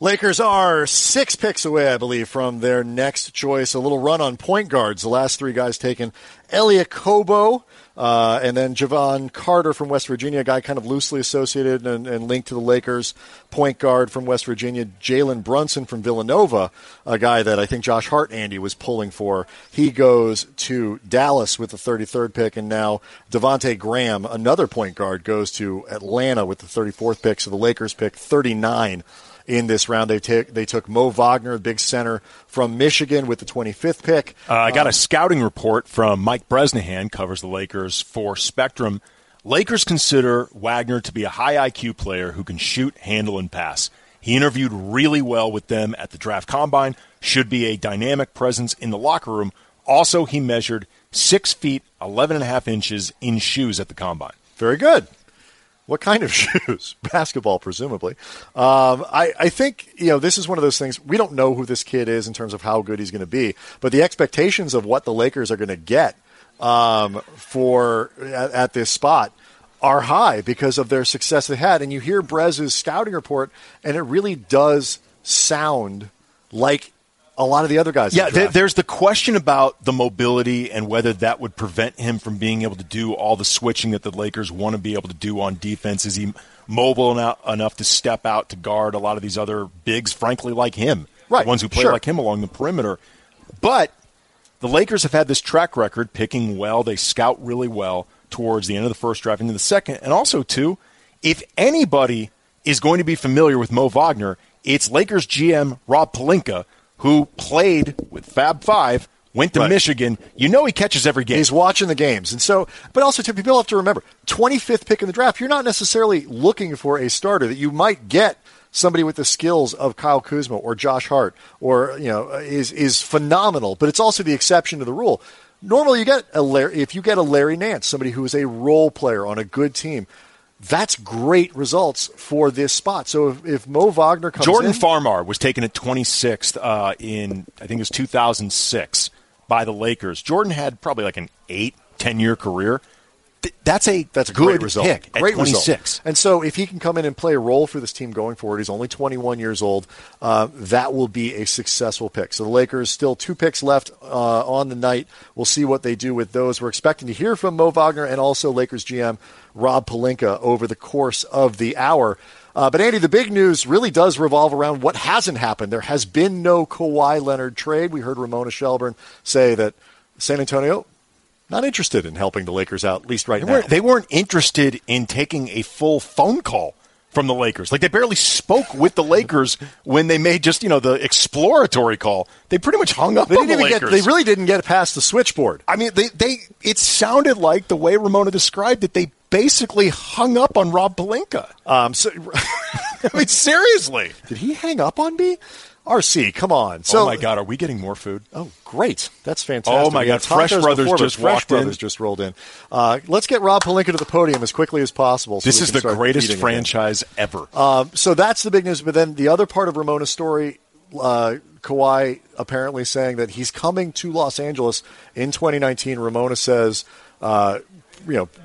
Lakers are 6 picks away, I believe, from their next choice. A little run on point guards. The last 3 guys taken. Elliot Kobo, and then Javon Carter from West Virginia, a guy kind of loosely associated and linked to the Lakers. Point guard from West Virginia, Jalen Brunson from Villanova, a guy that I think Josh Hart, Andy, was pulling for. He goes to Dallas with the 33rd pick, and now Devontae Graham, another point guard, goes to Atlanta with the 34th pick. So the Lakers pick 39. In this round, they took Mo Wagner, big center from Michigan, with the 25th pick. I got a scouting report from Mike Bresnahan, covers the Lakers for Spectrum. Lakers consider Wagner to be a high IQ player who can shoot, handle, and pass. He interviewed really well with them at the draft combine, should be a dynamic presence in the locker room. Also, he measured 6 feet, 11 and a half inches in shoes at the combine. Very good. What kind of shoes? Basketball, presumably. I think, you know, this is one of those things. We don't know who this kid is in terms of how good he's going to be, but the expectations of what the Lakers are going to get at this spot are high because of their success they had. And you hear Brez's scouting report, and it really does sound like a lot of the other guys. Yeah, there's the question about the mobility and whether that would prevent him from being able to do all the switching that the Lakers want to be able to do on defense. Is he mobile enough to step out to guard a lot of these other bigs, frankly, like him? Right. The ones who play like him along the perimeter. But the Lakers have had this track record picking well. They scout really well towards the end of the first draft into the second. And also, too, if anybody is going to be familiar with Mo Wagner, it's Lakers GM Rob Pelinka, who played with Fab Five, went to Michigan. You know he catches every game. He's watching the games. And so, but also, people have to remember, 25th pick in the draft, you're not necessarily looking for a starter. That you might get somebody with the skills of Kyle Kuzma or Josh Hart or, you know, is phenomenal, but it's also the exception to the rule. Normally, you get if you get a Larry Nance, somebody who is a role player on a good team, that's great results for this spot. So if Mo Wagner comes Jordan in... Jordan Farmar was taken at 26th in, I think it was 2006, by the Lakers. Jordan had probably like an 8-10-year career. That's a great result. Pick great at 26. Result. And so if he can come in and play a role for this team going forward, he's only 21 years old, that will be a successful pick. So the Lakers still 2 picks left on the night. We'll see what they do with those. We're expecting to hear from Mo Wagner and also Lakers GM Rob Pelinka over the course of the hour. But, Andy, the big news really does revolve around what hasn't happened. There has been no Kawhi Leonard trade. We heard Ramona Shelburne say that San Antonio not interested in helping the Lakers out, at least right now. They weren't interested in taking a full phone call from the Lakers. Like, they barely spoke with the Lakers when they made just, you know, the exploratory call. They pretty much hung up on the Lakers. They really didn't get past the switchboard. I mean, it sounded like the way Ramona described it, they basically hung up on Rob Pelinka. I mean, seriously. Did he hang up on me? RC, come on. So, oh, my God, are we getting more food? Oh, great. That's fantastic. Oh, my God. Fresh Brothers just rolled in. Let's get Rob Pelinka to the podium as quickly as possible. So this is the greatest franchise ever. So that's the big news. But then the other part of Ramona's story, Kawhi apparently saying that he's coming to Los Angeles in 2019. Ramona says,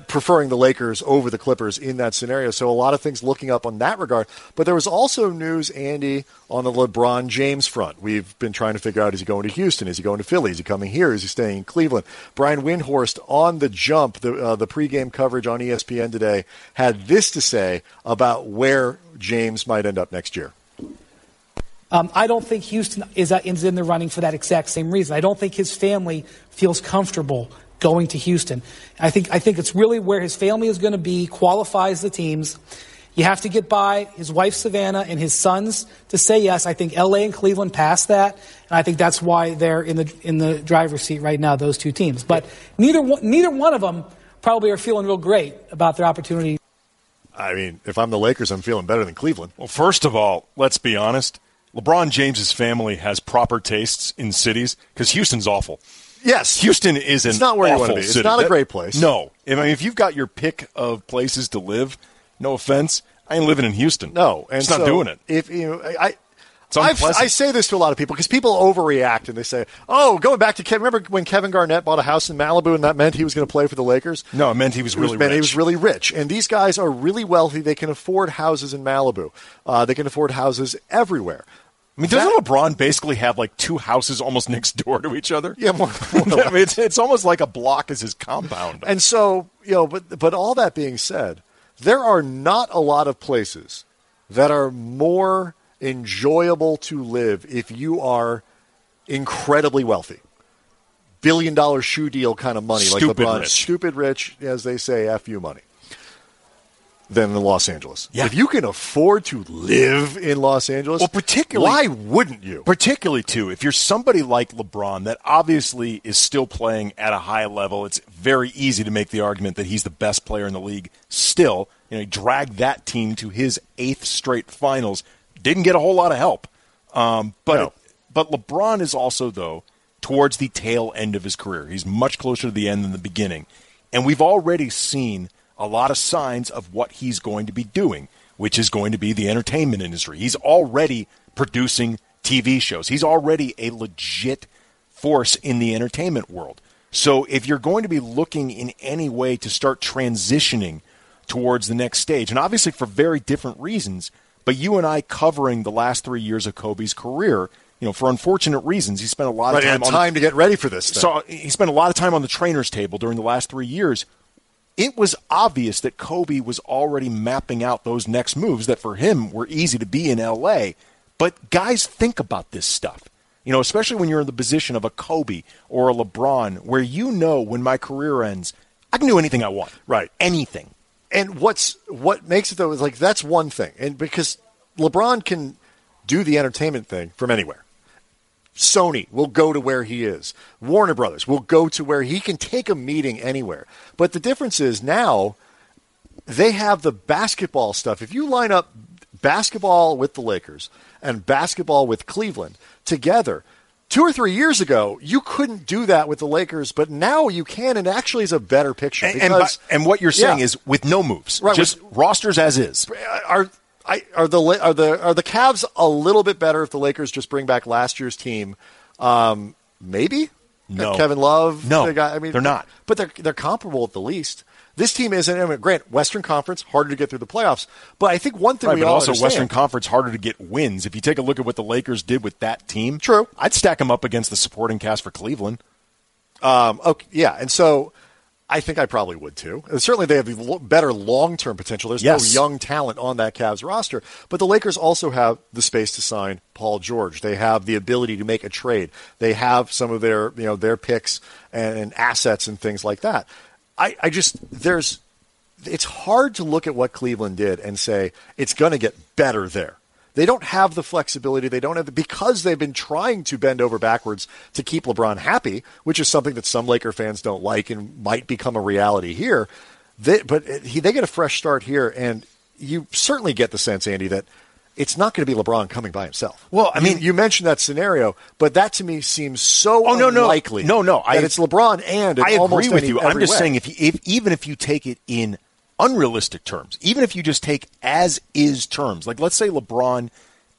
preferring the Lakers over the Clippers in that scenario. So a lot of things looking up on that regard. But there was also news, Andy, on the LeBron James front. We've been trying to figure out, is he going to Houston? Is he going to Philly? Is he coming here? Is he staying in Cleveland? Brian Windhorst on The Jump, the pregame coverage on ESPN today, had this to say about where James might end up next year. I don't think Houston is in the running for that exact same reason. I don't think his family feels comfortable going to Houston. I think it's really where his family is going to be, qualifies the teams. You have to get by his wife, Savannah, and his sons to say yes. I think LA and Cleveland passed that, and I think that's why they're in the driver's seat right now, those two teams. But neither one of them probably are feeling real great about their opportunity. I mean, if I'm the Lakers, I'm feeling better than Cleveland. Well, first of all, let's be honest. LeBron James's family has proper tastes in cities because Houston's awful. Yes, Houston is an awful city. It's not where you want to be. It's not a great place. No. I mean, if you've got your pick of places to live, no offense, I ain't living in Houston. No. And it's not doing it. If you know, I I say this to a lot of people because people overreact and they say, oh, going back to Kevin. Remember when Kevin Garnett bought a house in Malibu and that meant he was going to play for the Lakers? No, it meant he was really rich. And these guys are really wealthy. They can afford houses in Malibu. They can afford houses everywhere. I mean, doesn't LeBron basically have like two houses almost next door to each other? Yeah, more I mean, it's almost like a block is his compound. And so, but all that being said, there are not a lot of places that are more enjoyable to live if you are incredibly wealthy. Billion-dollar shoe deal kind of money, stupid like LeBron. Rich. Stupid rich, as they say, F you money. Than in Los Angeles. Yeah. If you can afford to live in Los Angeles, well, particularly, why wouldn't you? Particularly, too, if you're somebody like LeBron that obviously is still playing at a high level, it's very easy to make the argument that he's the best player in the league still. He dragged that team to his 8th straight finals. Didn't get a whole lot of help. But LeBron is also, though, towards the tail end of his career. He's much closer to the end than the beginning. And we've already seen a lot of signs of what he's going to be doing, which is going to be the entertainment industry. He's already producing TV shows. He's already a legit force in the entertainment world. So if you're going to be looking in any way to start transitioning towards the next stage, and obviously for very different reasons, but you and I covering the last 3 years of Kobe's career, for unfortunate reasons, he spent a lot of time. Right, time to get ready for this thing. So he spent a lot of time on the trainer's table during the last 3 years. It was obvious that Kobe was already mapping out those next moves that for him were easy to be in L.A. But guys think about this stuff, especially when you're in the position of a Kobe or a LeBron, where when my career ends, I can do anything I want. Right. Anything. And what makes it, though, is like that's one thing. And because LeBron can do the entertainment thing from anywhere. Sony will go to where he is. Warner Brothers will go to where he can take a meeting anywhere. But the difference is now they have the basketball stuff. If you line up basketball with the Lakers and basketball with Cleveland together, 2 or 3 years ago, you couldn't do that with the Lakers, but now you can, and actually is a better picture. And what you're saying is with no moves, right, just rosters as is. Are the Cavs a little bit better if the Lakers just bring back last year's team? Maybe. No. Kevin Love. No, they're not. But they're comparable at the least. This team isn't. Grant, Western Conference, harder to get through the playoffs. But I think one thing understand. Western Conference, harder to get wins. If you take a look at what the Lakers did with that team. True. I'd stack them up against the supporting cast for Cleveland. Okay, yeah, and so I think I probably would too. And certainly they have better long-term potential. There's no young talent on that Cavs roster. But the Lakers also have the space to sign Paul George. They have the ability to make a trade. They have some of their, their picks and assets and things like that. I just, it's hard to look at what Cleveland did and say it's going to get better there. They don't have the flexibility. They don't have because they've been trying to bend over backwards to keep LeBron happy, which is something that some Laker fans don't like and might become a reality here. They get a fresh start here, and you certainly get the sense, Andy, that it's not going to be LeBron coming by himself. Well, I mean, you mentioned that scenario, but that to me seems so unlikely. It's LeBron and I agree with you. I'm just saying, even if you take it in unrealistic terms, even if you just take as is terms, like let's say LeBron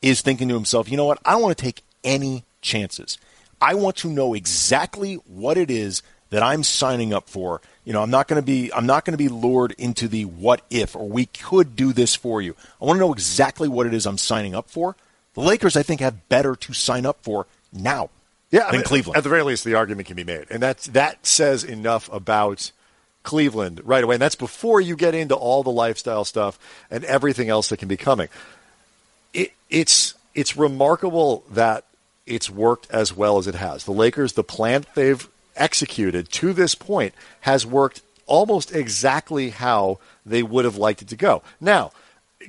is thinking to himself, you know what? I don't want to take any chances. I want to know exactly what it is that I'm signing up for. I'm not going to be lured into the what if, or we could do this for you. I want to know exactly what it is I'm signing up for. The Lakers, I think, have better to sign up for now than Cleveland. At the very least, the argument can be made. And that says enough about Cleveland right away. And that's before you get into all the lifestyle stuff and everything else that can be coming. It's remarkable that it's worked as well as it has. The Lakers, the plan they've executed to this point has worked almost exactly how they would have liked it to go. Now,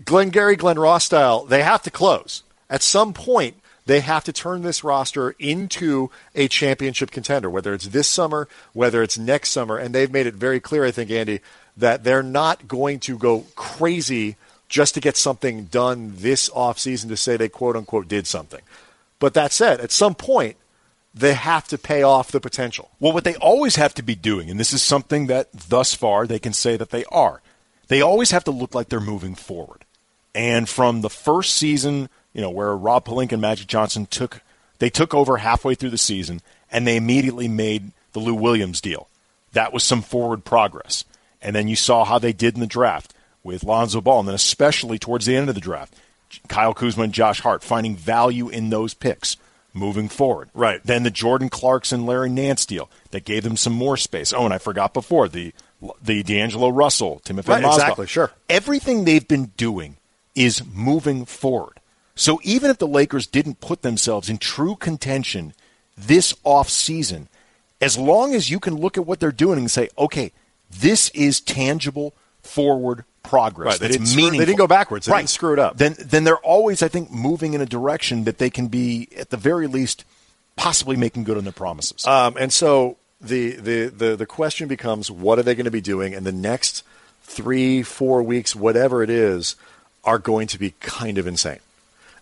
Glengarry, Glen Ross style, they have to close. At some point, they have to turn this roster into a championship contender, whether it's this summer, whether it's next summer. And they've made it very clear, I think, Andy, that they're not going to go crazy just to get something done this offseason to say they quote-unquote did something. But that said, at some point, they have to pay off the potential. Well, what they always have to be doing, and this is something that thus far they can say that they are, they always have to look like they're moving forward. And from the first season you know, where Rob Pelinka and Magic Johnson took over halfway through the season, and they immediately made the Lou Williams deal. That was some forward progress. And then you saw how they did in the draft with Lonzo Ball, and then especially towards the end of the draft, Kyle Kuzma and Josh Hart finding value in those picks moving forward. Right. Then the Jordan Clarkson, Larry Nance deal that gave them some more space. Oh, and I forgot before, the D'Angelo Russell, Timothy Mozgov. Exactly, sure. Everything they've been doing is moving forward. So even if the Lakers didn't put themselves in true contention this offseason, as long as you can look at what they're doing and say, okay, this is tangible forward progress. Right. They didn't go backwards. They didn't screw it up. Then they're always, I think, moving in a direction that they can be, at the very least, possibly making good on their promises. And so the question becomes, what are they going to be doing? And the next 3-4 weeks, whatever it is, are going to be kind of insane.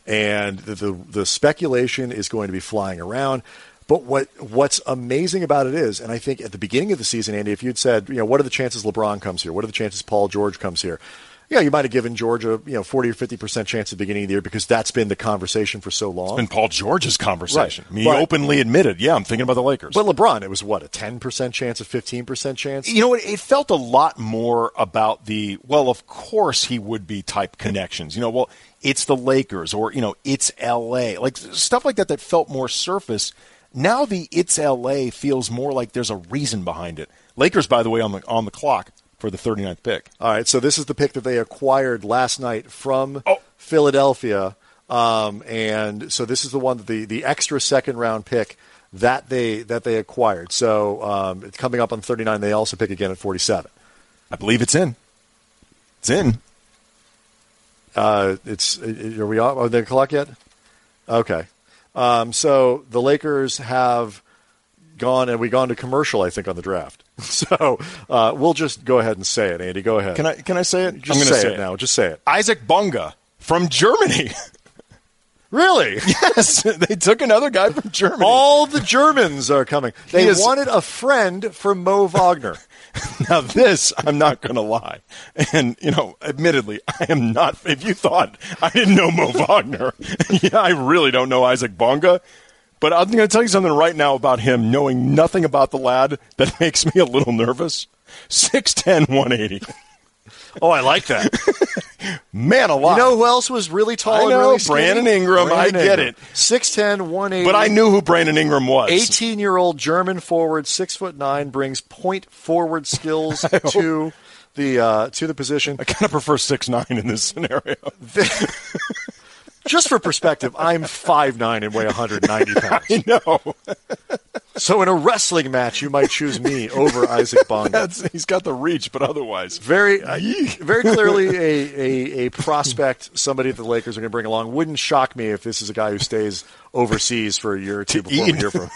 And the speculation is going to be flying around. But what's amazing about it is, and I think at the beginning of the season, Andy, if you'd said, you know, what are the chances LeBron comes here? What are the chances Paul George comes here? Yeah, you might have given George a 40 or 50% chance at the beginning of the year because that's been the conversation for so long. It's been Paul George's conversation. Right. I mean, he openly admitted, yeah, I'm thinking about the Lakers. But LeBron, it was what, a 10% chance, a 15% chance? You know what, it felt a lot more about the, well, of course he would be type connections. You know, well, it's the Lakers or, you know, it's L.A. Like stuff like that felt more surface. Now the it's L.A. feels more like there's a reason behind it. Lakers, by the way, on the clock for the 39th pick. All right, so this is the pick that they acquired last night from Philadelphia. And so this is the one, the extra second-round pick that they acquired. So it's coming up on 39. They also pick again at 47. I believe it's in. It's in. Are we on the clock yet? Okay. So the Lakers have gone, and we've gone to commercial, I think, on the draft. So we'll just go ahead and say it, Andy. Go ahead. Can I say it? Just say it now. Just say it. Isaac Bonga from Germany. Really? Yes. They took another guy from Germany. All the Germans are coming. They wanted a friend for Mo Wagner. Now this, I'm not going to lie. And, you know, admittedly, I am not. If you thought I didn't know Mo Wagner, yeah, I really don't know Isaac Bonga. But I'm going to tell you something right now about him, knowing nothing about the lad, that makes me a little nervous. 6'10", 180. Oh, I like that. Man, a lot. You know who else was really tall and really skinny? Brandon Ingram. I get it. 6'10", 180. But I knew who Brandon Ingram was. 18-year-old German forward, 6'9", brings point forward skills to the position. I kind of prefer 6'9" in this scenario. Just for perspective, I'm 5'9" and weigh 190 pounds. I know. So in a wrestling match, you might choose me over Isaac Bonga. He's got the reach, but otherwise. Very clearly a prospect, somebody that the Lakers are going to bring along. Wouldn't shock me if this is a guy who stays overseas for a year or two before we hear from him.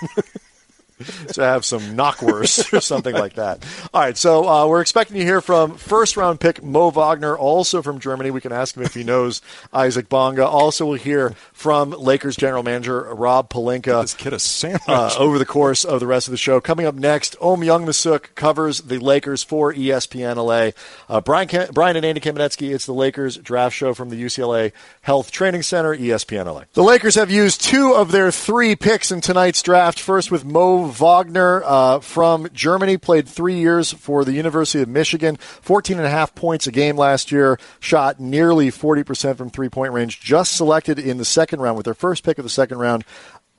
To have some knockwurst or something like that. All right, so we're expecting to hear from first-round pick Mo Wagner, also from Germany. We can ask him if he knows Isaac Bonga. Also, we'll hear from Lakers general manager Rob Pelinka. This kid a sandwich. Over the course of the rest of the show. Coming up next, Ohm Youngmisuk covers the Lakers for ESPN LA. Brian and Andy Kamenetsky, it's the Lakers draft show from the UCLA Health Training Center, ESPN LA. The Lakers have used 2 of their 3 picks in tonight's draft, first with Mo Wagner from Germany, played 3 years for the University of Michigan, 14.5 points a game last year, shot nearly 40% from three-point range, just selected in the second round with their first pick of the second round.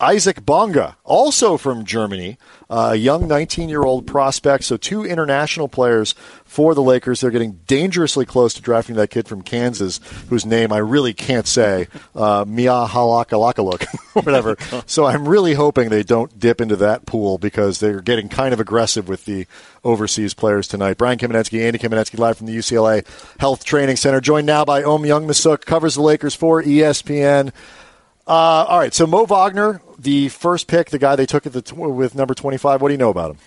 Isaac Bonga, also from Germany, a young 19-year-old prospect. So 2 international players for the Lakers. They're getting dangerously close to drafting that kid from Kansas, whose name I really can't say, Mykhailiuk, whatever. So I'm really hoping they don't dip into that pool because they're getting kind of aggressive with the overseas players tonight. Brian Kamenetsky, Andy Kamenetsky, live from the UCLA Health Training Center, joined now by Ohm Youngmisuk, covers the Lakers for ESPN. All right, so Mo Wagner, the first pick, the guy they took at with number 25, what do you know about him?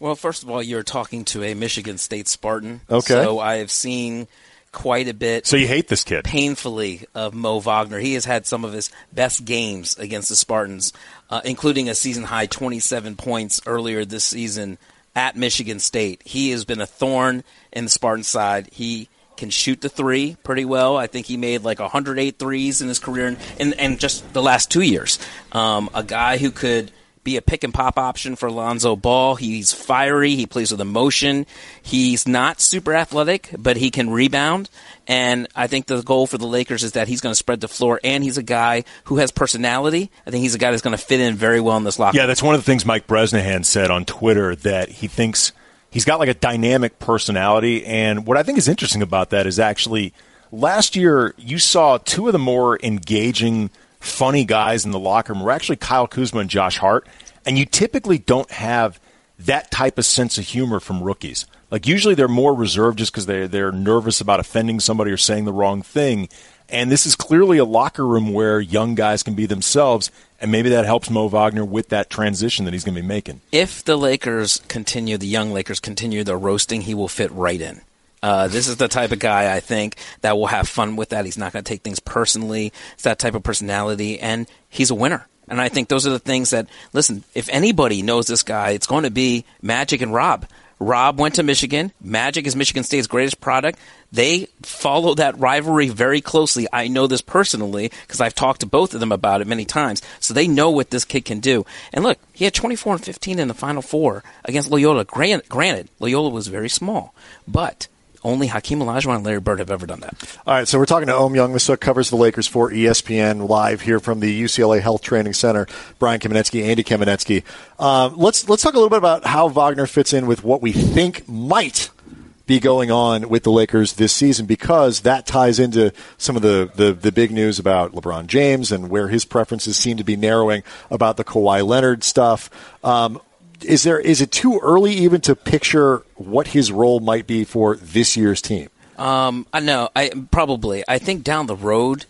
Well, first of all, you're talking to a Michigan State Spartan. Okay. So I have seen quite a bit. So you hate this kid. Painfully of Mo Wagner. He has had some of his best games against the Spartans, including a season-high 27 points earlier this season at Michigan State. He has been a thorn in the Spartan side. He can shoot the three pretty well. I think he made like 108 threes in his career and just the last 2 years. A guy who could be a pick-and-pop option for Lonzo Ball. He's fiery. He plays with emotion. He's not super athletic, but he can rebound. And I think the goal for the Lakers is that he's going to spread the floor, and he's a guy who has personality. I think he's a guy that's going to fit in very well in this locker room. Yeah, that's one of the things Mike Bresnahan said on Twitter, that he thinks he's got like a dynamic personality. And what I think is interesting about that is actually last year you saw two of the more engaging funny guys in the locker room were actually Kyle Kuzma and Josh Hart, and you typically don't have that type of sense of humor from rookies. Like, usually they're more reserved just because they're nervous about offending somebody or saying the wrong thing, and this is clearly a locker room where young guys can be themselves, and maybe that helps Mo Wagner with that transition that he's going to be making. If the Lakers continue, the young Lakers continue their roasting, he will fit right in. This is the type of guy, I think, that will have fun with that. He's not going to take things personally. It's that type of personality, and he's a winner. And I think those are the things that, listen, if anybody knows this guy, it's going to be Magic and Rob. Rob went to Michigan. Magic is Michigan State's greatest product. They follow that rivalry very closely. I know this personally because I've talked to both of them about it many times. So they know what this kid can do. And look, he had 24 and 15 in the Final Four against Loyola. Granted, Loyola was very small, but only Hakeem Olajuwon and Larry Bird have ever done that. All right, so we're talking to Ohm Youngmisuk, covers the Lakers for ESPN, live here from the UCLA Health Training Center. Brian Kamenetsky, Andy Kamenetsky. Let's talk a little bit about how Wagner fits in with what we think might be going on with the Lakers this season, because that ties into some of the big news about LeBron James and where his preferences seem to be narrowing about the Kawhi Leonard stuff. Is it too early even to picture what his role might be for this year's team? No, probably. I think down the road,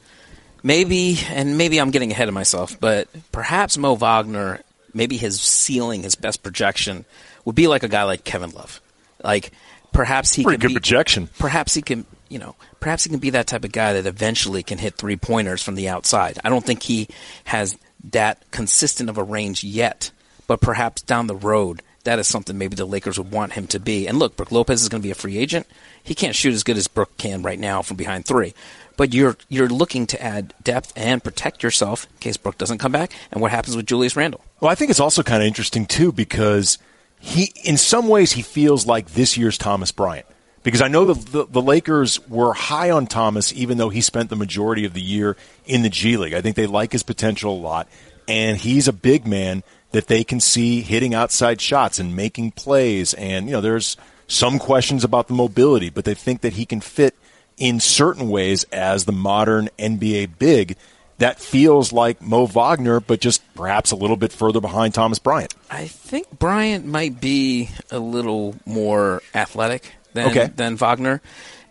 maybe I'm getting ahead of myself, but perhaps Mo Wagner, maybe his ceiling, his best projection, would be like a guy like Kevin Love. Like, perhaps he pretty good projection. Perhaps he can. You know, perhaps he can be that type of guy that eventually can hit three-pointers from the outside. I don't think he has that consistent of a range yet. But perhaps down the road, that is something maybe the Lakers would want him to be. And look, Brook Lopez is going to be a free agent. He can't shoot as good as Brook can right now from behind three. But you're looking to add depth and protect yourself in case Brook doesn't come back. And what happens with Julius Randle? Well, I think it's also kind of interesting, too, because he, in some ways, he feels like this year's Thomas Bryant. Because I know the Lakers were high on Thomas, even though he spent the majority of the year in the G League. I think they like his potential a lot. And he's a big man that they can see hitting outside shots and making plays. And, you know, there's some questions about the mobility, but they think that he can fit in certain ways as the modern NBA big. That feels like Mo Wagner, but just perhaps a little bit further behind Thomas Bryant. I think Bryant might be a little more athletic than Wagner.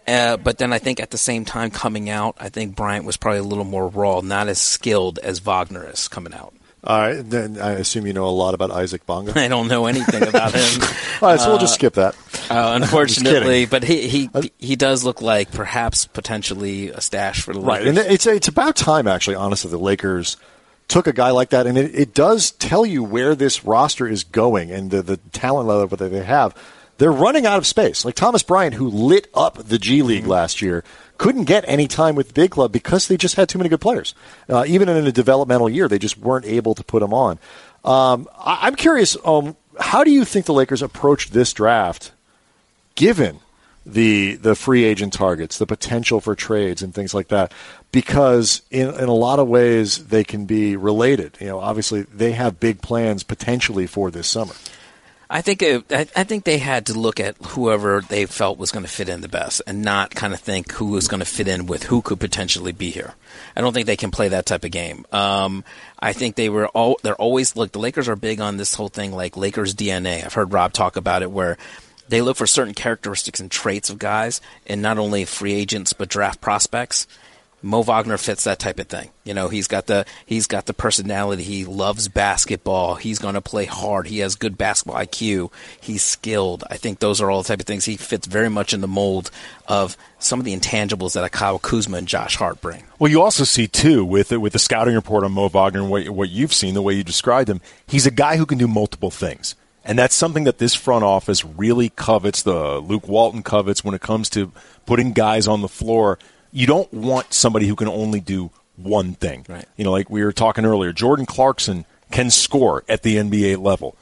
But then I think at the same time coming out, I think Bryant was probably a little more raw, not as skilled as Wagner is coming out. All right, then I assume you know a lot about Isaac Bonga. I don't know anything about him. All right, so we'll just skip that. Unfortunately, but he does look like perhaps potentially a stash for the Lakers. Right, and it's about time, actually, honestly, the Lakers took a guy like that, and it does tell you where this roster is going and the talent level that they have. They're running out of space. Like Thomas Bryant, who lit up the G League last year, couldn't get any time with the big club because they just had too many good players. Even in a developmental year, they just weren't able to put him on. I'm curious, how do you think the Lakers approached this draft, given the free agent targets, the potential for trades and things like that? Because in a lot of ways, they can be related. You know, obviously, they have big plans potentially for this summer. I think they had to look at whoever they felt was going to fit in the best and not kind of think who was going to fit in with who could potentially be here. I don't think they can play that type of game. I think the Lakers are big on this whole thing like Lakers DNA. I've heard Rob talk about it where they look for certain characteristics and traits of guys and not only free agents but draft prospects. Mo Wagner fits that type of thing. You know, he's got the personality. He loves basketball. He's going to play hard. He has good basketball IQ. He's skilled. I think those are all the type of things. He fits very much in the mold of some of the intangibles that a Kyle Kuzma and Josh Hart bring. Well, you also see, too, with the scouting report on Mo Wagner and what you've seen, the way you described him, he's a guy who can do multiple things. And that's something that this front office really covets, the Luke Walton covets when it comes to putting guys on the floor. You don't want somebody who can only do one thing. Right. You know, like we were talking earlier, Jordan Clarkson can score at the NBA level,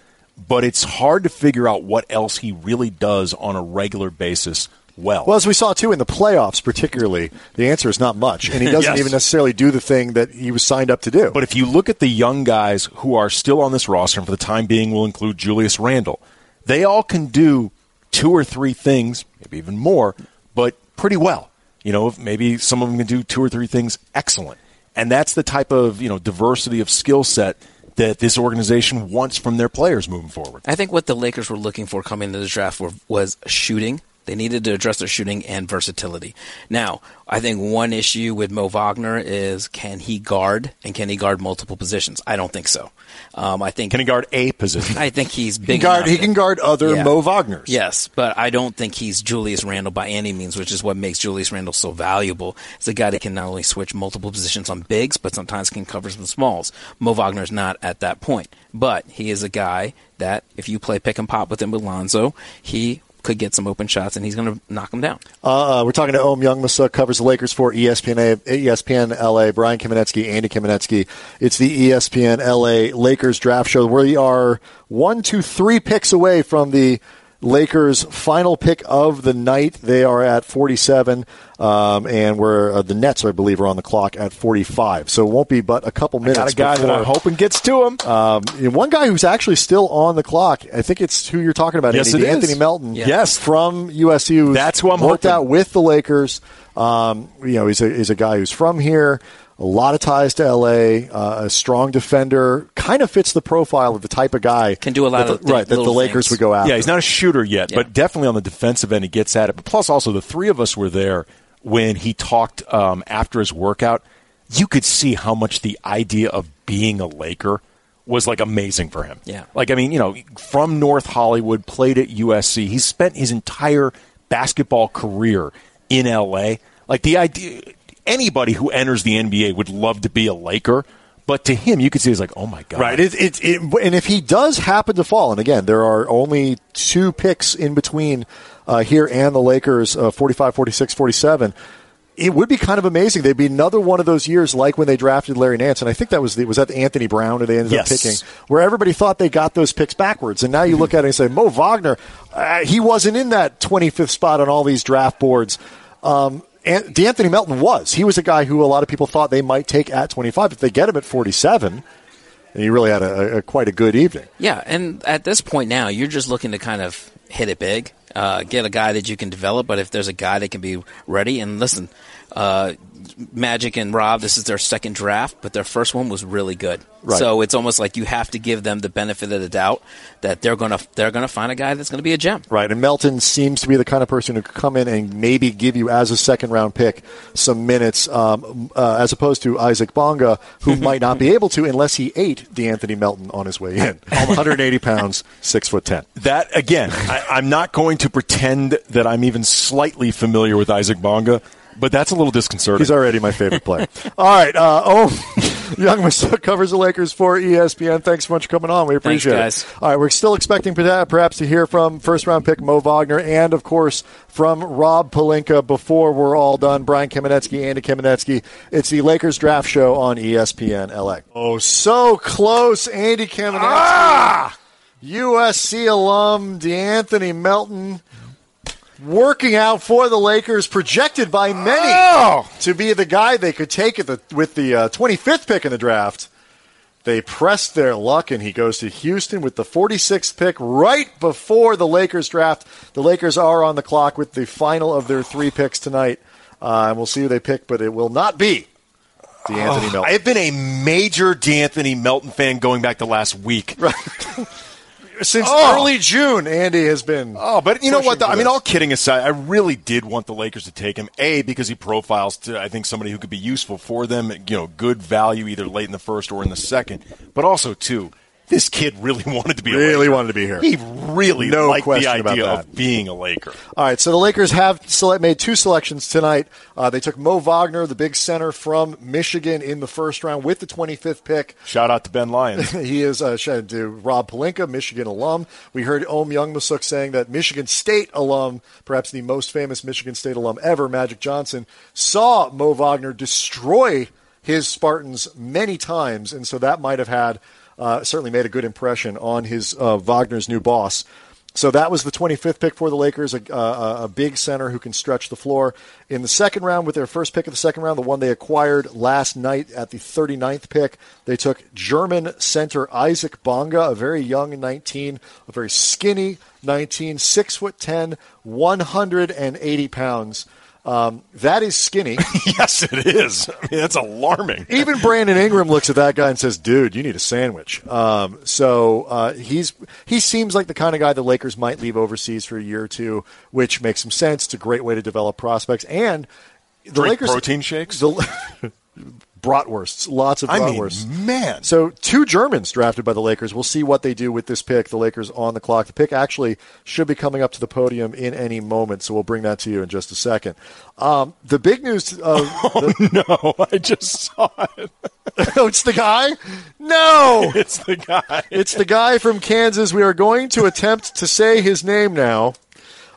but it's hard to figure out what else he really does on a regular basis well. Well, as we saw, too, in the playoffs particularly, the answer is not much, and he doesn't yes. even necessarily do the thing that he was signed up to do. But if you look at the young guys who are still on this roster, and for the time being we'll include Julius Randle, they all can do two or three things, maybe even more, but pretty well. You know, maybe some of them can do two or three things excellent. And that's the type of, you know, diversity of skill set that this organization wants from their players moving forward. I think what the Lakers were looking for coming into the draft was shooting. They needed to address their shooting and versatility. Now, I think one issue with Mo Wagner is, can he guard, and can he guard multiple positions? I don't think so. I think can he guard a position? I think he's big enough. He can guard other Mo Wagners. Yes, but I don't think he's Julius Randle by any means, which is what makes Julius Randle so valuable. It's a guy that can not only switch multiple positions on bigs, but sometimes can cover some smalls. Mo Wagner's not at that point, but he is a guy that if you play pick and pop with him with Lonzo, he could get some open shots, and he's going to knock them down. We're talking to Ohm Youngmisuk, covers the Lakers for ESPN LA, Brian Kamenetsky, Andy Kamenetsky. It's the ESPN LA Lakers draft show. We are 1, 2, 3 picks away from the Lakers' final pick of the night. They are at 47, and we're the Nets, I believe, are on the clock at 45. So it won't be but a couple minutes. I got a guy that I'm hoping gets to him. One guy who's actually still on the clock. I think it's who you're talking about, yes, Andy. Anthony Melton. Yeah. Yes, from USC. That's who I'm hoping. Worked out with the Lakers. You know, he's a guy who's from here. A lot of ties to L.A., a strong defender, kind of fits the profile of the type of guy can do a lot that the Lakers would go after. Yeah, he's not a shooter yet, but definitely on the defensive end he gets at it. But plus also the three of us were there when he talked after his workout. You could see how much the idea of being a Laker was like amazing for him. Yeah. Like, I mean, you know, from North Hollywood, played at USC. He spent his entire basketball career in L.A. Like the idea... Anybody who enters the NBA would love to be a Laker, but to him, you could see he's like, oh, my God. Right, and if he does happen to fall, and again, there are only 2 picks in between here and the Lakers, 45, 46, 47, it would be kind of amazing. There'd be another one of those years like when they drafted Larry Nance, and I think that was that Anthony Brown who they ended up picking, where everybody thought they got those picks backwards. And now you look at it and say, Mo Wagner, he wasn't in that 25th spot on all these draft boards. And D'Anthony Melton was. He was a guy who a lot of people thought they might take at 25. If they get him at 47, and he really had quite a good evening. Yeah, and at this point now, you're just looking to kind of hit it big, get a guy that you can develop, but if there's a guy that can be ready, and listen, Magic and Rob, this is their second draft, but their first one was really good. Right. So it's almost like you have to give them the benefit of the doubt that they're gonna find a guy that's gonna be a gem. Right, and Melton seems to be the kind of person who could come in and maybe give you as a second round pick some minutes, as opposed to Isaac Bonga, who might not be able to unless he ate D'Anthony Melton on his way in. 180 pounds, 6'10". That again, I'm not going to pretend that I'm even slightly familiar with Isaac Bonga. But that's a little disconcerting. He's already my favorite player. All right. Youngmisuk covers the Lakers for ESPN. Thanks so much for coming on. We appreciate it. Guys. All right. We're still expecting perhaps to hear from first-round pick Mo Wagner and, of course, from Rob Pelinka before we're all done. Brian Kamenetsky, Andy Kamenetsky. It's the Lakers Draft Show on ESPN LA. Oh, so close, Andy Kamenetsky. Ah! USC alum D'Anthony Melton. Working out for the Lakers, projected by many to be the guy they could take with the 25th pick in the draft. They pressed their luck, and he goes to Houston with the 46th pick right before the Lakers draft. The Lakers are on the clock with the final of their 3 picks tonight, and we'll see who they pick, but it will not be D'Anthony Melton. I've been a major D'Anthony Melton fan going back to last week. Right. Since early June, Andy has been. Oh, but you know what? I mean, all kidding aside, I really did want the Lakers to take him. A, because he profiles to, I think, somebody who could be useful for them. You know, good value either late in the first or in the second. But also, too, this kid really wanted to be a Laker. Really wanted to be here. He really liked the idea of being a Laker. All right, so the Lakers have made two selections tonight. They took Mo Wagner, the big center from Michigan, in the first round with the 25th pick. Shout out to Ben Lyons. He is shout out to Rob Pelinka, Michigan alum. We heard Ohm Youngmisuk saying that Michigan State alum, perhaps the most famous Michigan State alum ever, Magic Johnson, saw Mo Wagner destroy his Spartans many times, and so that might have had certainly made a good impression on his Wagner's new boss. So that was the 25th pick for the Lakers, a big center who can stretch the floor. In the second round, with their first pick of the second round, the one they acquired last night at the 39th pick, they took German center Isaac Bonga, a very young 19, a very skinny 19, 6'10", 180 pounds. That is skinny. Yes, it is. I mean, that's alarming. Even Brandon Ingram looks at that guy and says, dude, you need a sandwich. He seems like the kind of guy the Lakers might leave overseas for a year or two, which makes some sense. It's a great way to develop prospects. And the Lakers, protein shakes? Bratwursts, lots of bratwursts. I mean, man. So two Germans drafted by the Lakers. We'll see what they do with this pick. The Lakers on the clock. The pick actually should be coming up to the podium in any moment, so we'll bring that to you in just a second. The big news. I just saw it. Oh, it's the guy? No. It's the guy. It's the guy from Kansas. We are going to attempt to say his name now.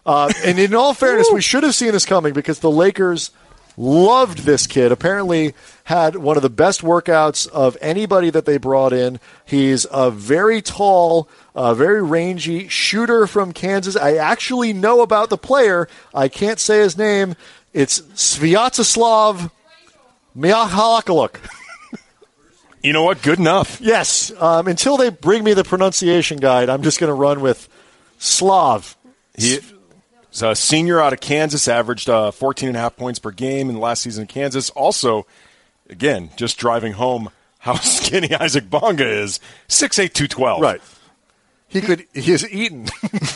And in all fairness, we should have seen this coming because the Lakers loved this kid. Apparently had one of the best workouts of anybody that they brought in. He's a very tall, very rangy shooter from Kansas. I actually know about the player. I can't say his name. It's Sviatoslav Mykhailiuk. You know what? Good enough. Yes. Until they bring me the pronunciation guide, I'm just going to run with Slav. He's a senior out of Kansas, averaged 14.5 points per game in the last season in Kansas. Also, again, just driving home how skinny Isaac Bonga is, 6'8", 212. Right. He has eaten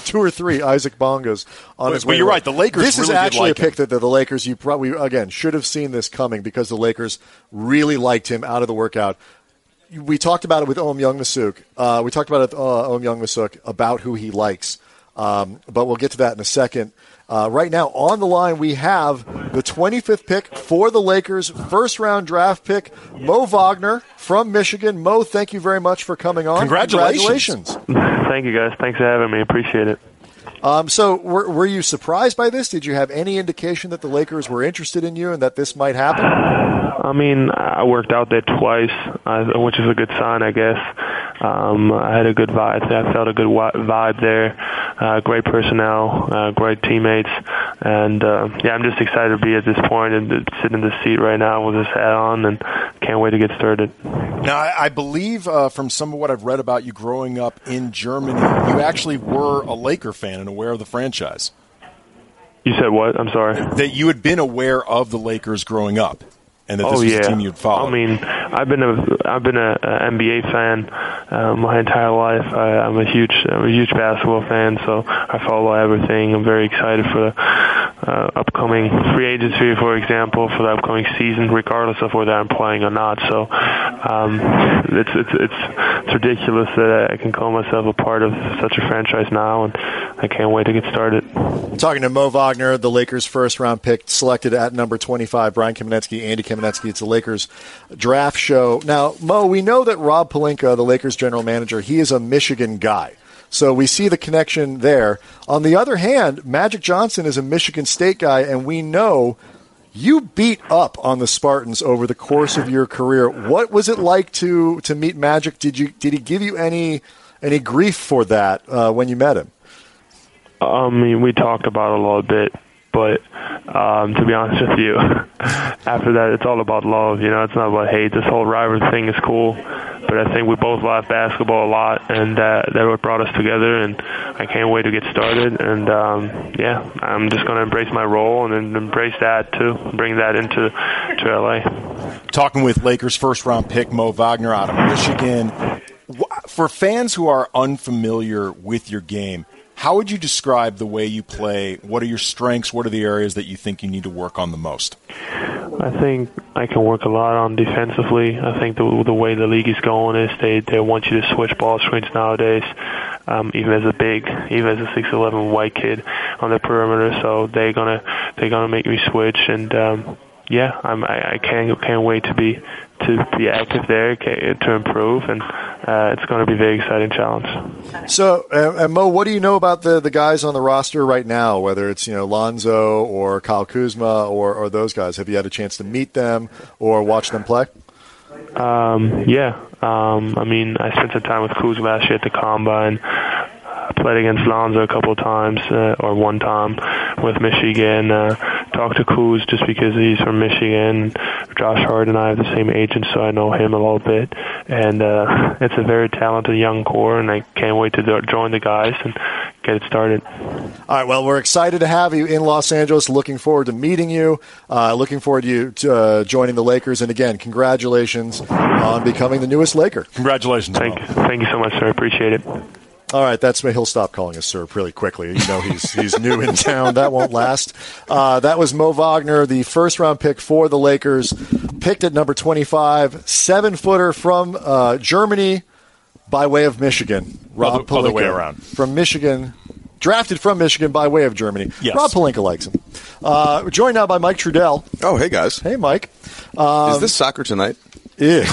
2 or 3 Isaac Bongas on his way. But you're right, the Lakers really did like him. This is actually a pick that the Lakers, you probably, again, should have seen this coming because the Lakers really liked him out of the workout. We talked about it with Ohm Youngmisuk. We talked about it with Ohm Youngmisuk about who he likes. But we'll get to that in a second. Right now, on the line, we have the 25th pick for the Lakers, first-round draft pick, Mo Wagner from Michigan. Mo, thank you very much for coming on. Congratulations. Thank you, guys. Thanks for having me. Appreciate it. So were you surprised by this? Did you have any indication that the Lakers were interested in you and that this might happen? I mean, I worked out there twice, which is a good sign, I guess. I had a good vibe. I felt a good vibe there. Great personnel, great teammates, and I'm just excited to be at this point and sitting in this seat right now with this hat on, and can't wait to get started. Now, I believe from some of what I've read about you growing up in Germany, you actually were a Laker fan and aware of the franchise. You said what? I'm sorry. That you had been aware of the Lakers growing up. And that this was a team you'd follow. I mean, I've been a NBA fan my entire life. I'm a huge basketball fan, so I follow everything. I'm very excited for the upcoming free agency, for example, for the upcoming season, regardless of whether I'm playing or not. So it's ridiculous that I can call myself a part of such a franchise now, and I can't wait to get started. I'm talking to Mo Wagner, the Lakers' first-round pick, selected at number 25. Brian Kamenetsky, Andy Kamenetsky. It's the Lakers draft show. Now, Mo, we know that Rob Pelinka, the Lakers general manager, he is a Michigan guy. So we see the connection there. On the other hand, Magic Johnson is a Michigan State guy, and we know you beat up on the Spartans over the course of your career. What was it like to meet Magic? Did he give you any grief for that when you met him? I mean, we talked about it a little bit. But to be honest with you, after that, it's all about love. You know, it's not about hate. This whole rivalry thing is cool, but I think we both love basketball a lot, and that what brought us together. And I can't wait to get started. And I'm just going to embrace my role and then embrace that too, bring that into LA. Talking with Lakers first-round pick Mo Wagner out of Michigan. For fans who are unfamiliar with your game, how would you describe the way you play? What are your strengths? What are the areas that you think you need to work on the most? I think I can work a lot on defensively. I think the way the league is going is they want you to switch ball screens nowadays, even as a big, even as a 6'11" white kid on the perimeter. So they're gonna make me switch, and I can't wait to be active there, to improve, and it's going to be a very exciting challenge. So, Mo, what do you know about the guys on the roster right now, whether it's Lonzo or Kyle Kuzma or those guys? Have you had a chance to meet them or watch them play? I spent some time with Kuzma last year at the Combine. Played against Lonzo a couple of times, or one time with Michigan. Talked to Kuz just because he's from Michigan. Josh Hart and I have the same agent, so I know him a little bit. And it's a very talented young core, and I can't wait to join the guys and get it started. All right, well, we're excited to have you in Los Angeles. Looking forward to meeting you. Looking forward to you joining the Lakers. And, again, congratulations on becoming the newest Laker. Congratulations. Thank you so much, sir. I appreciate it. All right, that's me. He'll stop calling us sir really quickly. He's new in town. That won't last. That was Mo Wagner, the first-round pick for the Lakers, picked at number 25, seven-footer from Germany by way of Michigan. Rob Pelinka, other way around. From Michigan, drafted from Michigan by way of Germany. Yes. Rob Pelinka likes him. We're joined now by Mike Trudell. Oh, hey, guys. Hey, Mike. Is this soccer tonight? Yeah.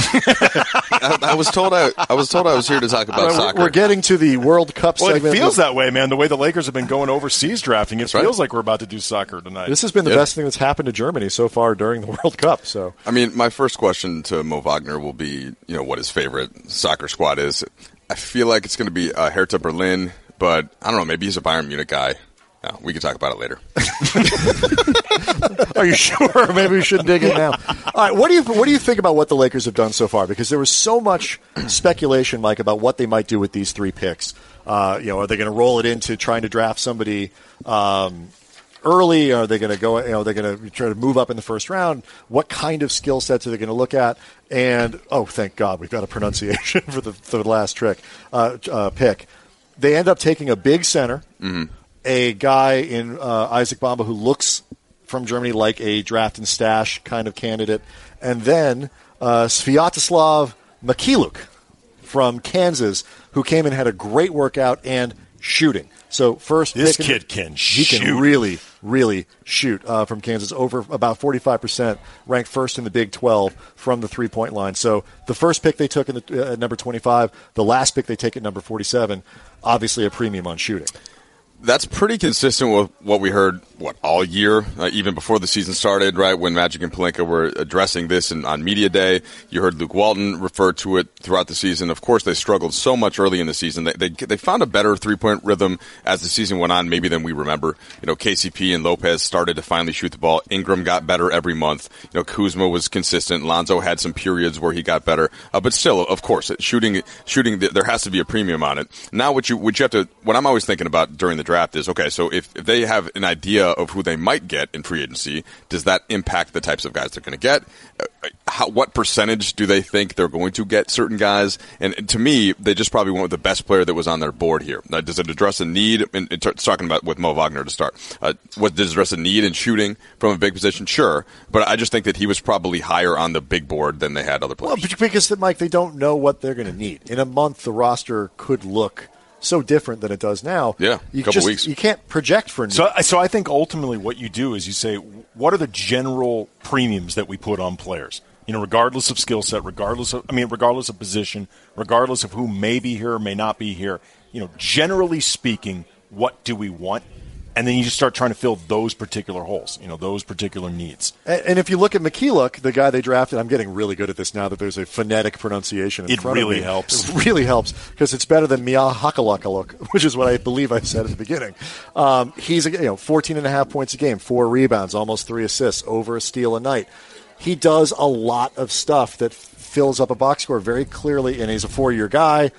I was told I was here to talk about soccer. We're getting to the World Cup segment. Well, it feels that way, man. The way the Lakers have been going overseas drafting, it feels like we're about to do soccer tonight. This has been the best thing that's happened to Germany so far during the World Cup. So, I mean, my first question to Mo Wagner will be, what his favorite soccer squad is. I feel like it's going to be Hertha Berlin, but I don't know. Maybe he's a Bayern Munich guy. No, we can talk about it later. Are you sure? Maybe we should dig in now. All right, what do you think about what the Lakers have done so far? Because there was so much speculation, Mike, about what they might do with these three picks. Are they going to roll it into trying to draft somebody early? Are they going to go? They're going to try to move up in the first round. What kind of skill sets are they going to look at? And thank God, we've got a pronunciation for the last pick. They end up taking a big center. Mm-hmm. A guy in Isaac Bonga who looks from Germany like a draft and stash kind of candidate. And then Sviatoslav Mykhailiuk from Kansas, who came and had a great workout and shooting. So first, this kid can shoot. He can really, really shoot from Kansas, over about 45%, ranked first in the Big 12 from the three-point line. So the first pick they took at number 25, the last pick they take at number 47, obviously a premium on shooting. That's pretty consistent with what we heard, all year, even before the season started, right, when Magic and Pelinka were addressing this on Media Day. You heard Luke Walton refer to it throughout the season. Of course, they struggled so much early in the season. They found a better three-point rhythm as the season went on, maybe than we remember. KCP and Lopez started to finally shoot the ball. Ingram got better every month. Kuzma was consistent. Lonzo had some periods where he got better. But still, of course, shooting, there has to be a premium on it. Now what I'm always thinking about during the draft is, okay, so if they have an idea of who they might get in free agency, does that impact the types of guys they're going to get? What percentage do they think they're going to get certain guys? And to me, they just probably went with the best player that was on their board here. Now, does it address a need? And it's talking about with Mo Wagner to start. Does it address a need in shooting from a big position? Sure. But I just think that he was probably higher on the big board than they had other players. Well, because, Mike, they don't know what they're going to need. In a month, the roster could look so different than it does now. Yeah, a couple weeks. You can't project for new. So I think ultimately what you do is you say, what are the general premiums that we put on players? Regardless of skill set, regardless of position, regardless of who may be here or may not be here, generally speaking, what do we want? And then you just start trying to fill those particular holes, those particular needs. And if you look at Mykhailiuk, the guy they drafted, I'm getting really good at this now that there's a phonetic pronunciation in front of me. It really helps. It really helps because it's better than Mia-Hakalakaluk, which is what I believe I said at the beginning. He's 14.5 points a game, 4 rebounds, almost 3 assists, over a steal a night. He does a lot of stuff that fills up a box score very clearly, and he's a 4-year guy.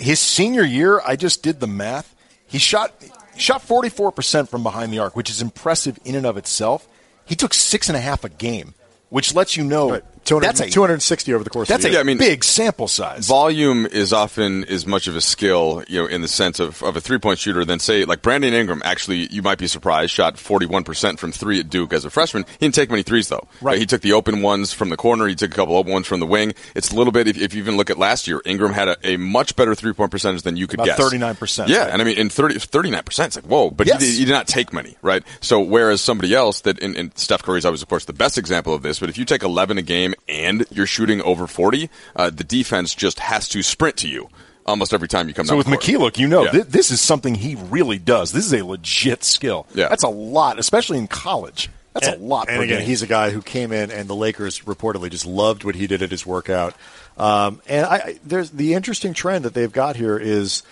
His senior year, I just did the math. He shot 44% from behind the arc, which is impressive in and of itself. He took 6.5 a game, which lets you know 260 over the course of the year. That's a big sample size. Volume is often as much of a skill, in the sense of a three-point shooter than, say, like Brandon Ingram. Actually, you might be surprised, shot 41% from three at Duke as a freshman. He didn't take many threes, though. Right. He took the open ones from the corner. He took a couple open ones from the wing. It's a little bit, if you even look at last year, Ingram had a much better three-point percentage than you could guess. About 39%. Yeah, right? And 39%, it's like, whoa, but yes. he did not take many, right? So whereas somebody else that, and Steph Curry's always, of course, the best example of this, but if you take 11 a game and you're shooting over 40, the defense just has to sprint to you almost every time you come down the court. So with Mykhailiuk, this is something he really does. This is a legit skill. Yeah. That's a lot, especially in college. That's a lot. And again, he's a guy who came in, and the Lakers reportedly just loved what he did at his workout. There's the interesting trend that they've got here is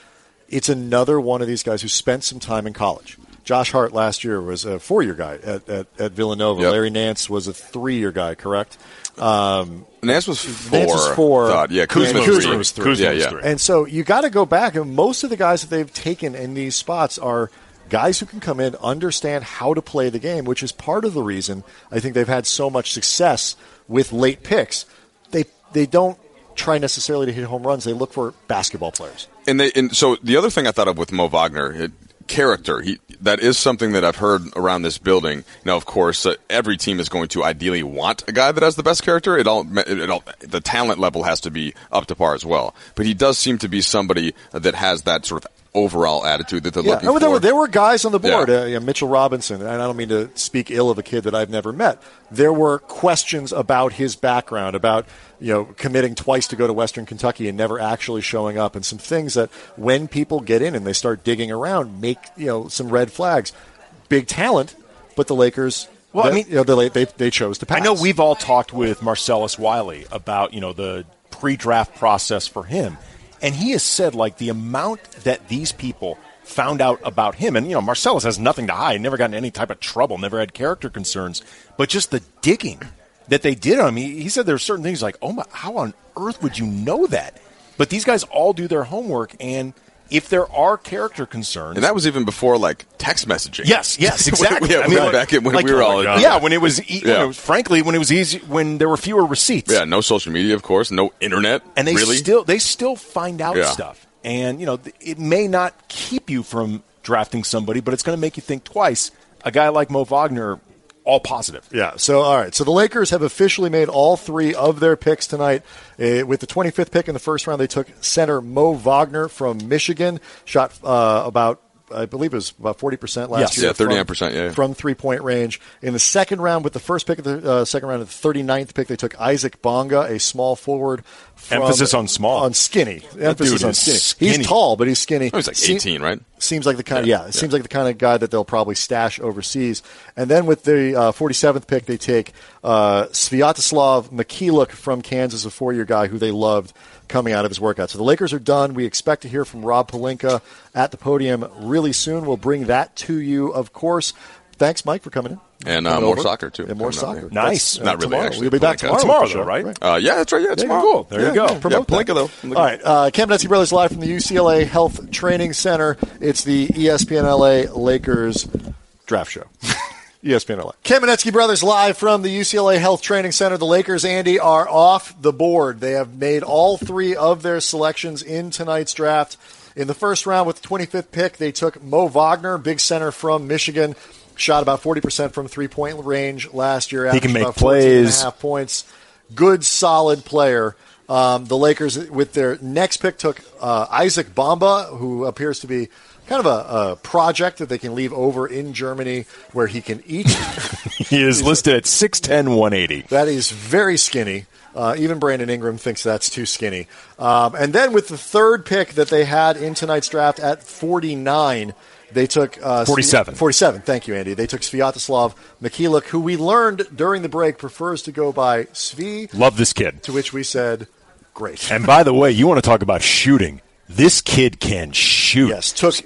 it's another one of these guys who spent some time in college. Josh Hart last year was a four-year guy at Villanova. Yep. Larry Nance was a three-year guy, correct? Nance was four. Kuzma was three. And so you got to go back, and most of the guys that they've taken in these spots are guys who can come in, understand how to play the game, which is part of the reason I think they've had so much success with late picks. They don't try necessarily to hit home runs. They look for basketball players. And so the other thing I thought of with Mo Wagner, character. That is something that I've heard around this building. Now, of course, every team is going to ideally want a guy that has the best character. It all, the talent level has to be up to par as well. But he does seem to be somebody that has that sort of overall attitude that they're looking for. There were guys on the board. Mitchell Robinson, and I don't mean to speak ill of a kid that I've never met. There were questions about his background, about committing twice to go to Western Kentucky and never actually showing up, and some things that when people get in and they start digging around make some red flags. Big talent, but the Lakers... Well, they chose to pass. I know we've all talked with Marcellus Wiley about the pre-draft process for him. And he has said, the amount that these people found out about him, and, Marcellus has nothing to hide, never gotten any type of trouble, never had character concerns, but just the digging that they did on him. He said there are certain things like, oh, my, how on earth would you know that? But these guys all do their homework, and if there are character concerns. And that was even before, text messaging. Yes, exactly. When there were fewer receipts. Yeah, no social media, of course, no internet. And they still find out stuff. And, it may not keep you from drafting somebody, but it's going to make you think twice. A guy like Mo Wagner, all positive. Yeah. So, all right. So the Lakers have officially made all three of their picks tonight. With the 25th pick in the first round, they took center Mo Wagner from Michigan. Shot about 40% last year. Yeah, 39%. From three-point range. In the second round, with the first pick of the second round, at the 39th pick, they took Isaac Bonga, a small forward. Emphasis on small. On skinny. Emphasis on skinny. He's tall, but he's skinny. He's 18, right? Seems like the kind. Seems like the kind of guy that they'll probably stash overseas. And then with the 47th pick, they take Sviatoslav Mykhailiuk from Kansas, a four-year guy who they loved coming out of his workout. So the Lakers are done. We expect to hear from Rob Pelinka at the podium really soon. We'll bring that to you, of course. Thanks, Mike, for coming in. And more soccer, too. And more soccer. Out. Nice. Not really, tomorrow. Actually. We'll be back tomorrow though, right? Yeah, that's right. Yeah, tomorrow. Cool. There you go. Promote Pelinka, though. All right. Campagnese Brothers live from the UCLA Health Training Center. It's the ESPN LA Lakers draft show. ESPN LA. Kamenetsky Brothers live from the UCLA Health Training Center. The Lakers, Andy, are off the board. They have made all three of their selections in tonight's draft. In the first round, with the 25th pick, they took Mo Wagner, big center from Michigan. Shot about 40% from three-point range last year. He can make plays. 14.5 points. Good, solid player. The Lakers, with their next pick, took Isaac Bonga, who appears to be kind of a project that they can leave over in Germany where he can eat. He is listed at 6'10", 180. That is very skinny. Even Brandon Ingram thinks that's too skinny. And then with the third pick that they had in tonight's draft at 49, they took 47. Thank you, Andy. They took Sviatoslav Mykhailiuk, who we learned during the break prefers to go by Svi. Love this kid. To which we said, great. And by the way, you want to talk about shooting. This kid can shoot. Yes, took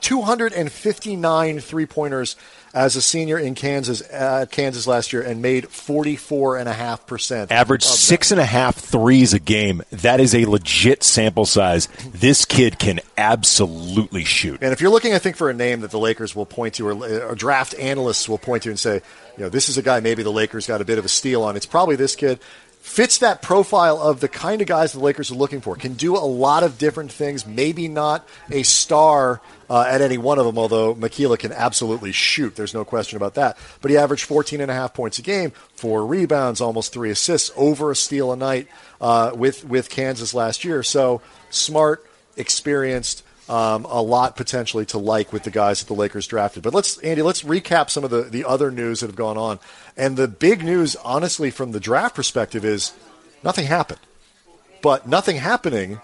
259 three-pointers as a senior in Kansas last year and made 44.5%. Averaged 6.5 threes a game. That is a legit sample size. This kid can absolutely shoot. And if you're looking, I think, for a name that the Lakers will point to or draft analysts will point to and say, this is a guy maybe the Lakers got a bit of a steal on, it's probably this kid. fits that profile of the kind of guys the Lakers are looking for, can do a lot of different things, maybe not a star at any one of them, although Mykhailiuk can absolutely shoot. There's no question about that. But he averaged 14.5 points a game, 4 rebounds, almost 3 assists, over a steal a night with Kansas last year. So smart, experienced, a lot potentially to like with the guys that the Lakers drafted. But let's recap some of the other news that have gone on. And the big news, honestly, from the draft perspective is nothing happened. But nothing happening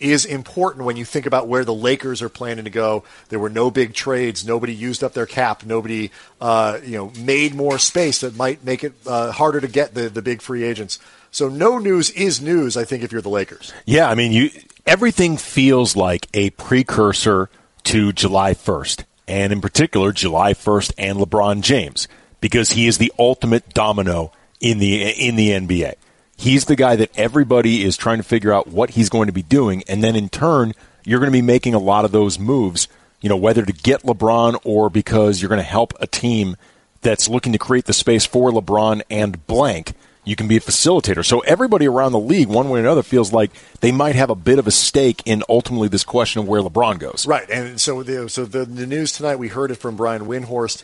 is important when you think about where the Lakers are planning to go. There were no big trades. Nobody used up their cap. Nobody made more space that might make it harder to get the big free agents. So no news is news, I think, if you're the Lakers. Yeah, I mean, everything feels like a precursor to July 1st, and in particular, July 1st and LeBron James, because he is the ultimate domino in the NBA. He's the guy that everybody is trying to figure out what he's going to be doing, and then in turn, you're going to be making a lot of those moves, whether to get LeBron or because you're going to help a team that's looking to create the space for LeBron and blank. You can be a facilitator. So everybody around the league, one way or another, feels like they might have a bit of a stake in ultimately this question of where LeBron goes. Right, and so the news tonight, we heard it from Brian Windhorst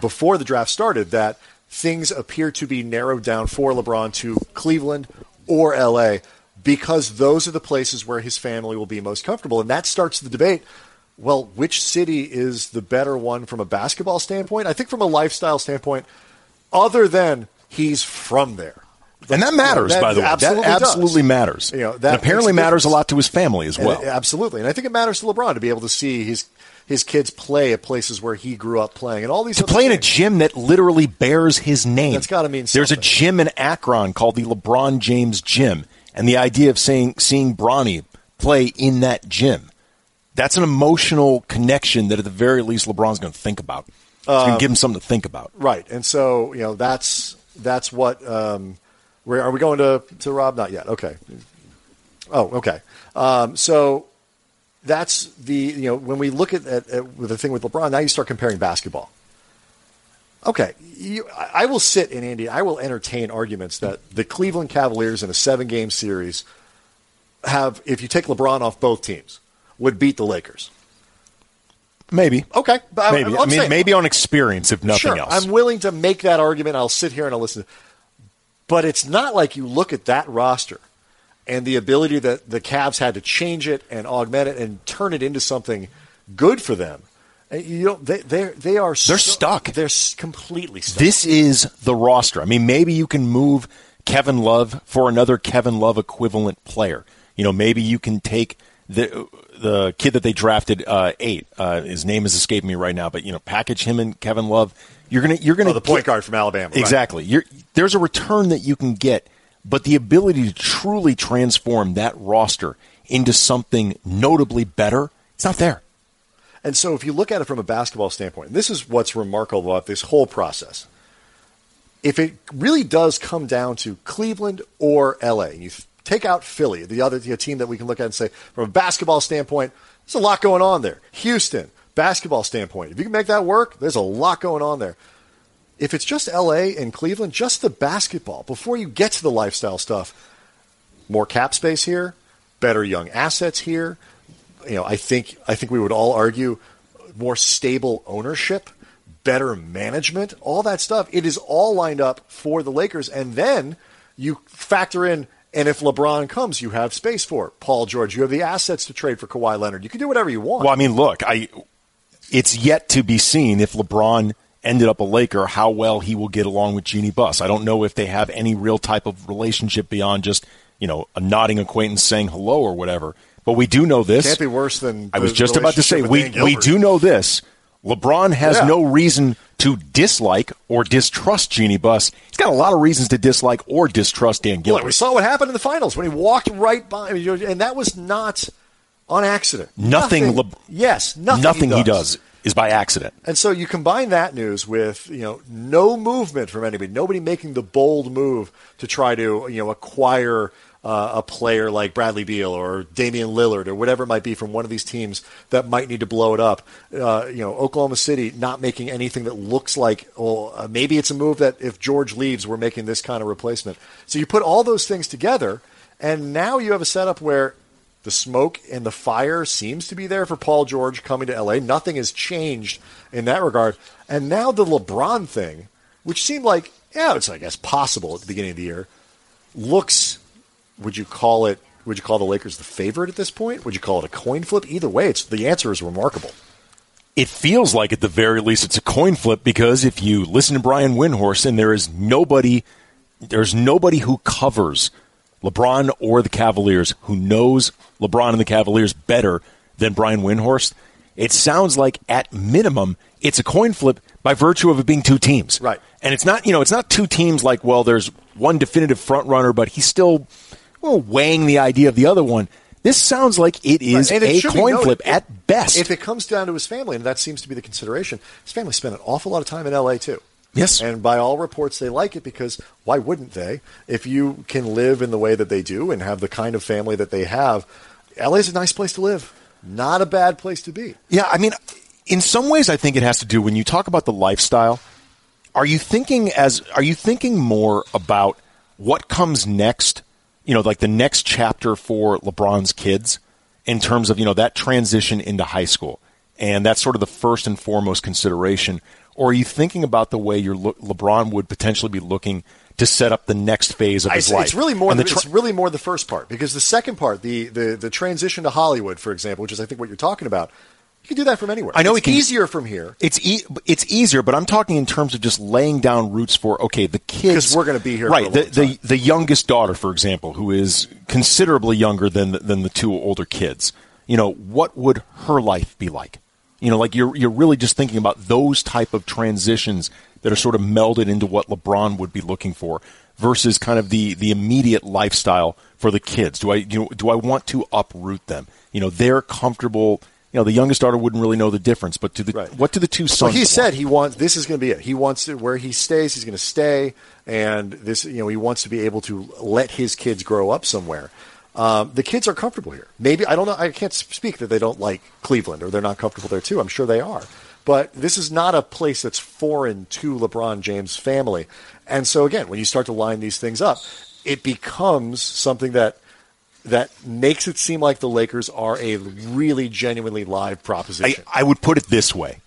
before the draft started, that things appear to be narrowed down for LeBron to Cleveland or L.A. because those are the places where his family will be most comfortable. And that starts the debate, well, which city is the better one from a basketball standpoint? I think from a lifestyle standpoint, other than he's from there. And that matters, by the way. That absolutely matters. That apparently matters a lot to his family as well. Absolutely. And I think it matters to LeBron to be able to see his kids play at places where he grew up playing. And all these to play in a gym that literally bears his name. That's got to mean something. There's a gym in Akron called the LeBron James Gym. And the idea of seeing Bronny play in that gym, that's an emotional connection that at the very least LeBron's going to think about. It's going to give him something to think about. Right. And so, that's what where are we going to Rob? Not yet. Okay. Oh, okay. So that's the when we look at the thing with LeBron, now you start comparing basketball. Okay. I will sit in Andy. I will entertain arguments that the Cleveland Cavaliers in a 7-game series have, if you take LeBron off both teams, would beat the Lakers. Maybe. Okay. But maybe. Maybe on experience, if nothing else. I'm willing to make that argument. I'll sit here and I'll listen. But it's not like you look at that roster and the ability that the Cavs had to change it and augment it and turn it into something good for them. They're stuck. They're completely stuck. This is the roster. I mean, maybe you can move Kevin Love for another Kevin Love equivalent player. Maybe you can take the kid that they drafted, 8, his name is escaping me right now, but package him and Kevin Love. You're gonna the point guard from Alabama, exactly. Right? There's a return that you can get, but the ability to truly transform that roster into something notably better, it's not there. And so, if you look at it from a basketball standpoint, and this is what's remarkable about this whole process. If it really does come down to Cleveland or LA, and you take out Philly, the other team that we can look at and say, from a basketball standpoint, there's a lot going on there. Houston, basketball standpoint. If you can make that work, there's a lot going on there. If it's just L.A. and Cleveland, just the basketball, before you get to the lifestyle stuff, more cap space here, better young assets here. I think we would all argue more stable ownership, better management, all that stuff. It is all lined up for the Lakers. And then you factor in, and if LeBron comes, you have space for it. Paul George, you have the assets to trade for Kawhi Leonard. You can do whatever you want. Well, I mean, look, it's yet to be seen if LeBron ended up a Laker, how well he will get along with Jeannie Buss. I don't know if they have any real type of relationship beyond just, a nodding acquaintance saying hello or whatever. But we do know this. Can't be worse than I was just about to say, we do know this. LeBron has no reason to dislike or distrust Jeannie Buss. He's got a lot of reasons to dislike or distrust Dan Gilbert. Well, we saw what happened in the finals when he walked right by, and that was not on accident. Nothing he does is by accident. And so you combine that news with no movement from anybody, nobody making the bold move to try to acquire a player like Bradley Beal or Damian Lillard or whatever it might be from one of these teams that might need to blow it up. Oklahoma City not making anything that looks like, well, maybe it's a move that if George leaves, we're making this kind of replacement. So you put all those things together, and now you have a setup where the smoke and the fire seems to be there for Paul George coming to LA. Nothing has changed in that regard. And now the LeBron thing, which seemed like, yeah, it's, I guess, possible at the beginning of the year, looks... would you call the Lakers the favorite at this point? Would you call it a coin flip? Either way, the answer is remarkable. It feels like at the very least it's a coin flip, because if you listen to Brian Windhorst, and there's nobody who covers LeBron or the Cavaliers who knows LeBron and the Cavaliers better than Brian Windhorst. It sounds like at minimum it's a coin flip by virtue of it being two teams. Right. And it's not, it's not two teams like, well, there's one definitive front runner, but he's still weighing the idea of the other one. This sounds like it is a coin flip at best. If it comes down to his family, and that seems to be the consideration, his family spent an awful lot of time in L.A. too. Yes. And by all reports, they like it, because why wouldn't they? If you can live in the way that they do and have the kind of family that they have, L.A. is a nice place to live. Not a bad place to be. Yeah, in some ways I think it has to do, when you talk about the lifestyle, are you thinking more about what comes next? Like the next chapter for LeBron's kids in terms of, that transition into high school. And that's sort of the first and foremost consideration. Or are you thinking about the way your LeBron would potentially be looking to set up the next phase of his life? It's really more the first part, because the second part, the transition to Hollywood, for example, which is I think what you're talking about, you can do that from anywhere. I know it's easier from here. It's easier, but I'm talking in terms of just laying down roots for, okay, the kids. Because we're going to be here for a long time. The youngest daughter, for example, who is considerably younger than the two older kids. What would her life be like? You're really just thinking about those type of transitions that are sort of melded into what LeBron would be looking for, versus kind of the immediate lifestyle for the kids. Do I want to uproot them? They're comfortable. The youngest daughter wouldn't really know the difference, but what do the two sons? Well, he said he wants, this is going to be it. He wants it where he stays. He's going to stay, and this, he wants to be able to let his kids grow up somewhere. The kids are comfortable here. Maybe, I don't know. I can't speak that they don't like Cleveland or they're not comfortable there too. I'm sure they are, but this is not a place that's foreign to LeBron James' family. And so again, when you start to line these things up, it becomes something that makes it seem like the Lakers are a really genuinely live proposition. I would put it this way.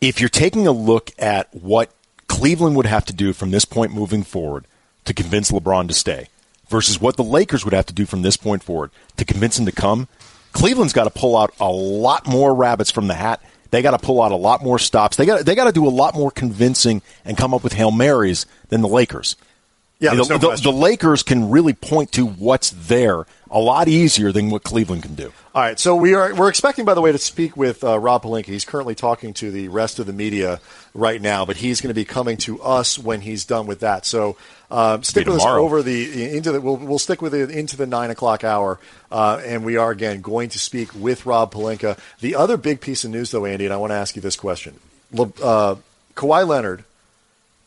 If you're taking a look at what Cleveland would have to do from this point moving forward to convince LeBron to stay versus what the Lakers would have to do from this point forward to convince him to come, Cleveland's got to pull out a lot more rabbits from the hat. They got to pull out a lot more stops. They got to do a lot more convincing and come up with Hail Marys than the Lakers. Yeah, the Lakers can really point to what's there a lot easier than what Cleveland can do. All right, so we're expecting, by the way, to speak with Rob Pelinka. He's currently talking to the rest of the media right now, but he's going to be coming to us when he's done with that. So stick with us over the into the we'll stick with it into the 9 o'clock hour, and we are again going to speak with Rob Pelinka. The other big piece of news, though, Andy, and I want to ask you this question: Kawhi Leonard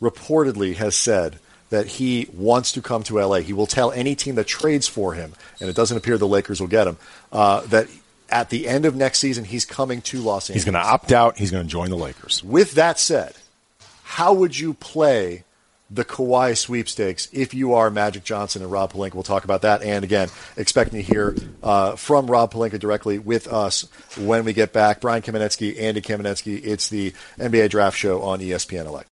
reportedly has said that he wants to come to L.A. He will tell any team that trades for him, and it doesn't appear the Lakers will get him, that at the end of next season, he's coming to Los Angeles. He's going to opt out. He's going to join the Lakers. With that said, how would you play the Kawhi sweepstakes if you are Magic Johnson and Rob Pelinka? We'll talk about that. And again, expecting to hear from Rob Pelinka directly with us when we get back. Brian Kamenetsky, Andy Kamenetsky. It's the NBA Draft Show on ESPN LA.